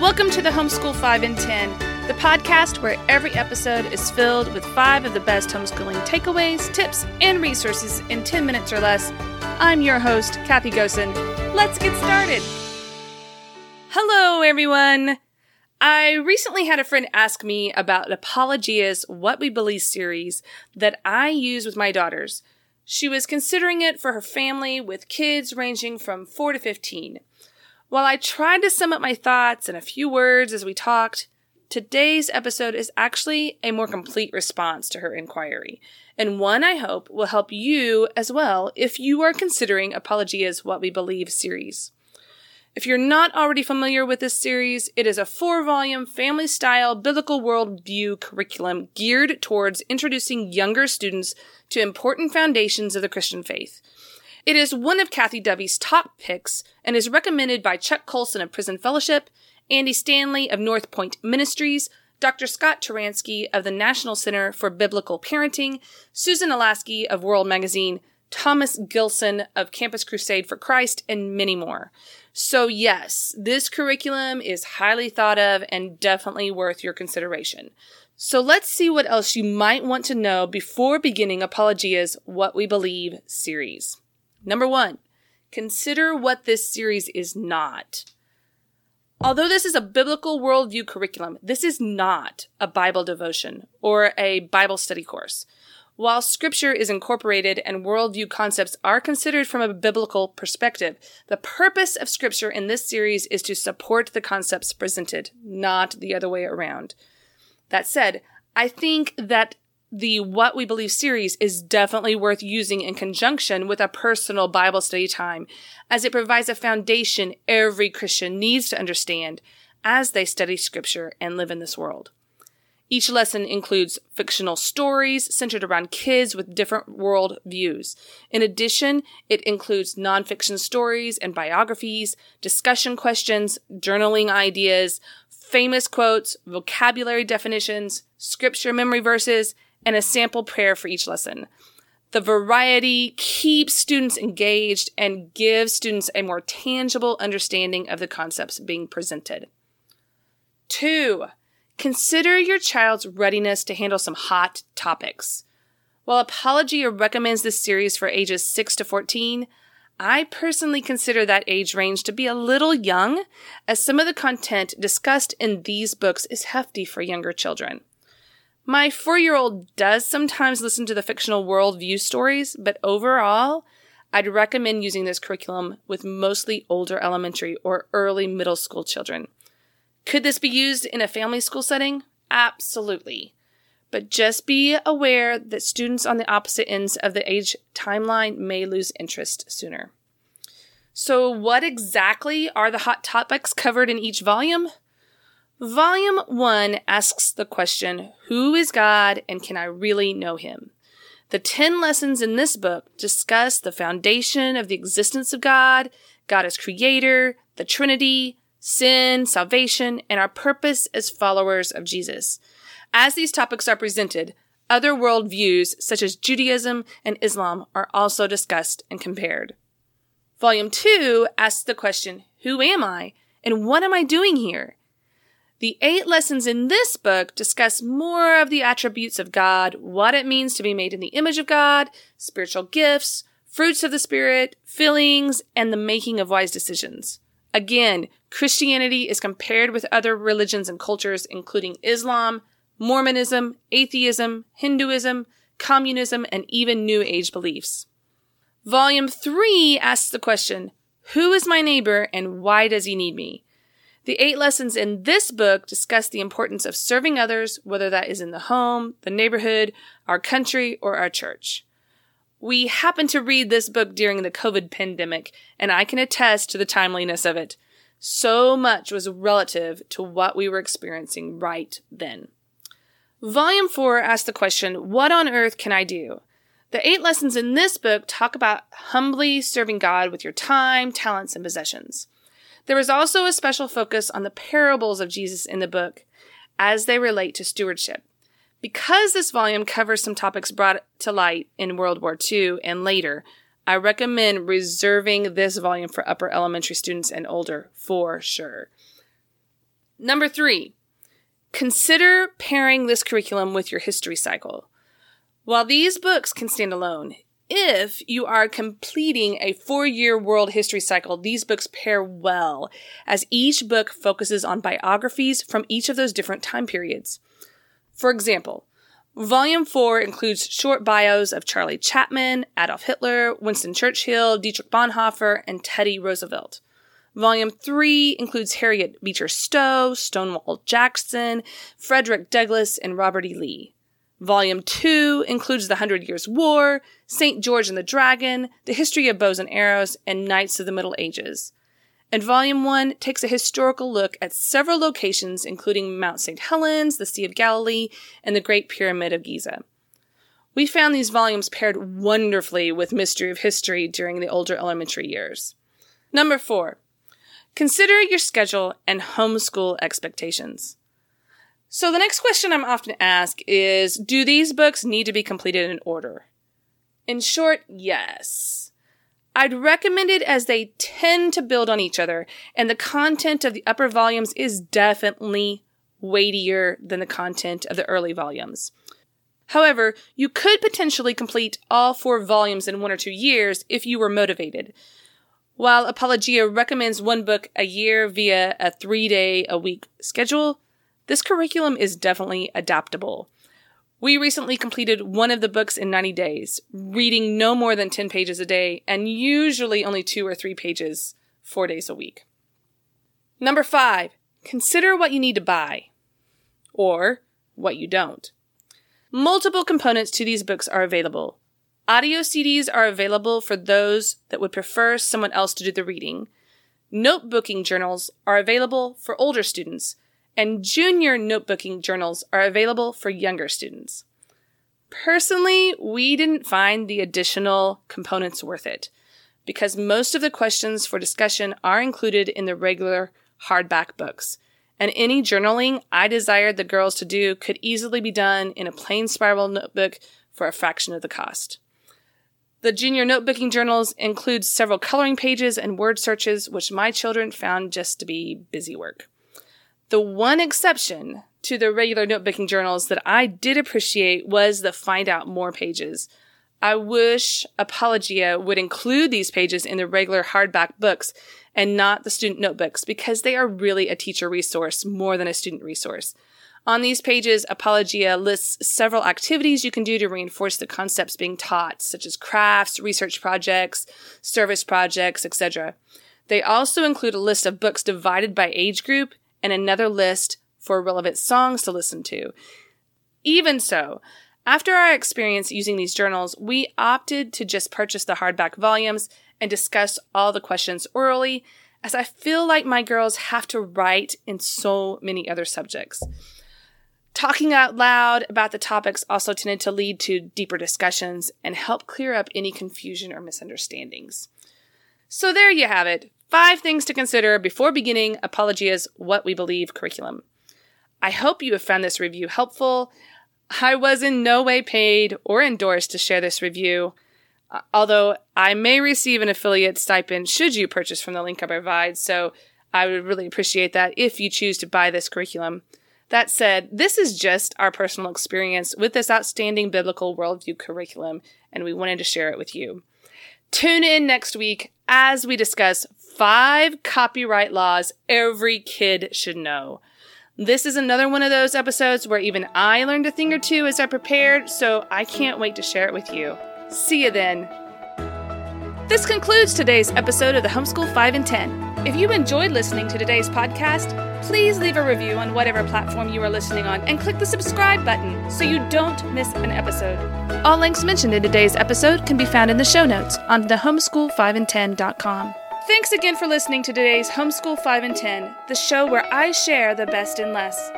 Welcome to the Homeschool 5 in 10, the podcast where every episode is filled with 5 of the best homeschooling takeaways, tips, and resources in 10 minutes or less. I'm your host, Kathy Gosen. Let's get started. Hello, everyone. I recently had a friend ask me about Apologia's What We Believe series that I use with my daughters. She was considering it for her family with kids ranging from 4 to 15. While I tried to sum up my thoughts in a few words as we talked, today's episode is actually a more complete response to her inquiry, and one I hope will help you as well if you are considering Apologia's What We Believe series. If you're not already familiar with this series, it is a 4-volume family-style biblical worldview curriculum geared towards introducing younger students to important foundations of the Christian faith. It is one of Kathy Duvey's top picks and is recommended by Chuck Colson of Prison Fellowship, Andy Stanley of North Point Ministries, Dr. Scott Taransky of the National Center for Biblical Parenting, Susan Alasky of World Magazine, Thomas Gilson of Campus Crusade for Christ, and many more. So yes, this curriculum is highly thought of and definitely worth your consideration. So let's see what else you might want to know before beginning Apologia's What We Believe series. Number 1, consider what this series is not. Although this is a biblical worldview curriculum, this is not a Bible devotion or a Bible study course. While scripture is incorporated and worldview concepts are considered from a biblical perspective, the purpose of scripture in this series is to support the concepts presented, not the other way around. That said, I think that the What We Believe series is definitely worth using in conjunction with a personal Bible study time, as it provides a foundation every Christian needs to understand as they study scripture and live in this world. Each lesson includes fictional stories centered around kids with different world views. In addition, it includes nonfiction stories and biographies, discussion questions, journaling ideas, famous quotes, vocabulary definitions, scripture memory verses, and a sample prayer for each lesson. The variety keeps students engaged and gives students a more tangible understanding of the concepts being presented. 2, consider your child's readiness to handle some hot topics. While Apologia recommends this series for ages 6 to 14, I personally consider that age range to be a little young, as some of the content discussed in these books is hefty for younger children. My 4-year-old does sometimes listen to the fictional worldview stories, but overall, I'd recommend using this curriculum with mostly older elementary or early middle school children. Could this be used in a family school setting? Absolutely. But just be aware that students on the opposite ends of the age timeline may lose interest sooner. So what exactly are the hot topics covered in each volume? Volume 1 asks the question, who is God and can I really know him? The 10 lessons in this book discuss the foundation of the existence of God, God as creator, the Trinity, sin, salvation, and our purpose as followers of Jesus. As these topics are presented, other worldviews such as Judaism and Islam are also discussed and compared. Volume 2 asks the question, who am I and what am I doing here? The 8 lessons in this book discuss more of the attributes of God, what it means to be made in the image of God, spiritual gifts, fruits of the Spirit, feelings, and the making of wise decisions. Again, Christianity is compared with other religions and cultures, including Islam, Mormonism, atheism, Hinduism, communism, and even New Age beliefs. Volume 3 asks the question, who is my neighbor and why does he need me? The 8 lessons in this book discuss the importance of serving others, whether that is in the home, the neighborhood, our country, or our church. We happened to read this book during the COVID pandemic, and I can attest to the timeliness of it. So much was relative to what we were experiencing right then. Volume 4 asks the question, what on earth can I do? The 8 lessons in this book talk about humbly serving God with your time, talents, and possessions. There is also a special focus on the parables of Jesus in the book as they relate to stewardship. Because this volume covers some topics brought to light in World War II and later, I recommend reserving this volume for upper elementary students and older for sure. Number 3, consider pairing this curriculum with your history cycle. While these books can stand alone, if you are completing a 4-year world history cycle, these books pair well, as each book focuses on biographies from each of those different time periods. For example, Volume 4 includes short bios of Charlie Chapman, Adolf Hitler, Winston Churchill, Dietrich Bonhoeffer, and Teddy Roosevelt. Volume 3 includes Harriet Beecher Stowe, Stonewall Jackson, Frederick Douglass, and Robert E. Lee. Volume 2 includes the 100 Years' War, St. George and the Dragon, the history of bows and arrows, and Knights of the Middle Ages. And Volume 1 takes a historical look at several locations, including Mount St. Helens, the Sea of Galilee, and the Great Pyramid of Giza. We found these volumes paired wonderfully with Mystery of History during the older elementary years. Number 4, consider your schedule and homeschool expectations. So the next question I'm often asked is, do these books need to be completed in order? In short, yes. I'd recommend it as they tend to build on each other, and the content of the upper volumes is definitely weightier than the content of the early volumes. However, you could potentially complete all 4 volumes in 1 or 2 years if you were motivated. While Apologia recommends 1 book a year via a 3-day-a-week schedule, this curriculum is definitely adaptable. We recently completed one of the books in 90 days, reading no more than 10 pages a day, and usually only 2 or 3 pages 4 days a week. Number 5, consider what you need to buy, or what you don't. Multiple components to these books are available. Audio CDs are available for those that would prefer someone else to do the reading. Notebooking journals are available for older students, and junior notebooking journals are available for younger students. Personally, we didn't find the additional components worth it, because most of the questions for discussion are included in the regular hardback books, and any journaling I desired the girls to do could easily be done in a plain spiral notebook for a fraction of the cost. The junior notebooking journals include several coloring pages and word searches, which my children found just to be busy work. The one exception to the regular notebooking journals that I did appreciate was the Find Out More pages. I wish Apologia would include these pages in the regular hardback books and not the student notebooks, because they are really a teacher resource more than a student resource. On these pages, Apologia lists several activities you can do to reinforce the concepts being taught, such as crafts, research projects, service projects, etc. They also include a list of books divided by age group, and another list for relevant songs to listen to. Even so, after our experience using these journals, we opted to just purchase the hardback volumes and discuss all the questions orally, as I feel like my girls have to write in so many other subjects. Talking out loud about the topics also tended to lead to deeper discussions and help clear up any confusion or misunderstandings. So there you have it. 5 things to consider before beginning Apologia's What We Believe curriculum. I hope you have found this review helpful. I was in no way paid or endorsed to share this review, although I may receive an affiliate stipend should you purchase from the link I provide, so I would really appreciate that if you choose to buy this curriculum. That said, this is just our personal experience with this outstanding biblical worldview curriculum, and we wanted to share it with you. Tune in next week as we discuss 5 copyright laws every kid should know. This is another one of those episodes where even I learned a thing or two as I prepared, so I can't wait to share it with you. See you then. This concludes today's episode of the Homeschool 5 and 10. If you enjoyed listening to today's podcast, please leave a review on whatever platform you are listening on and click the subscribe button so you don't miss an episode. All links mentioned in today's episode can be found in the show notes on thehomeschool5and10.com. Thanks again for listening to today's Homeschool 5 and 10, the show where I share the best and less.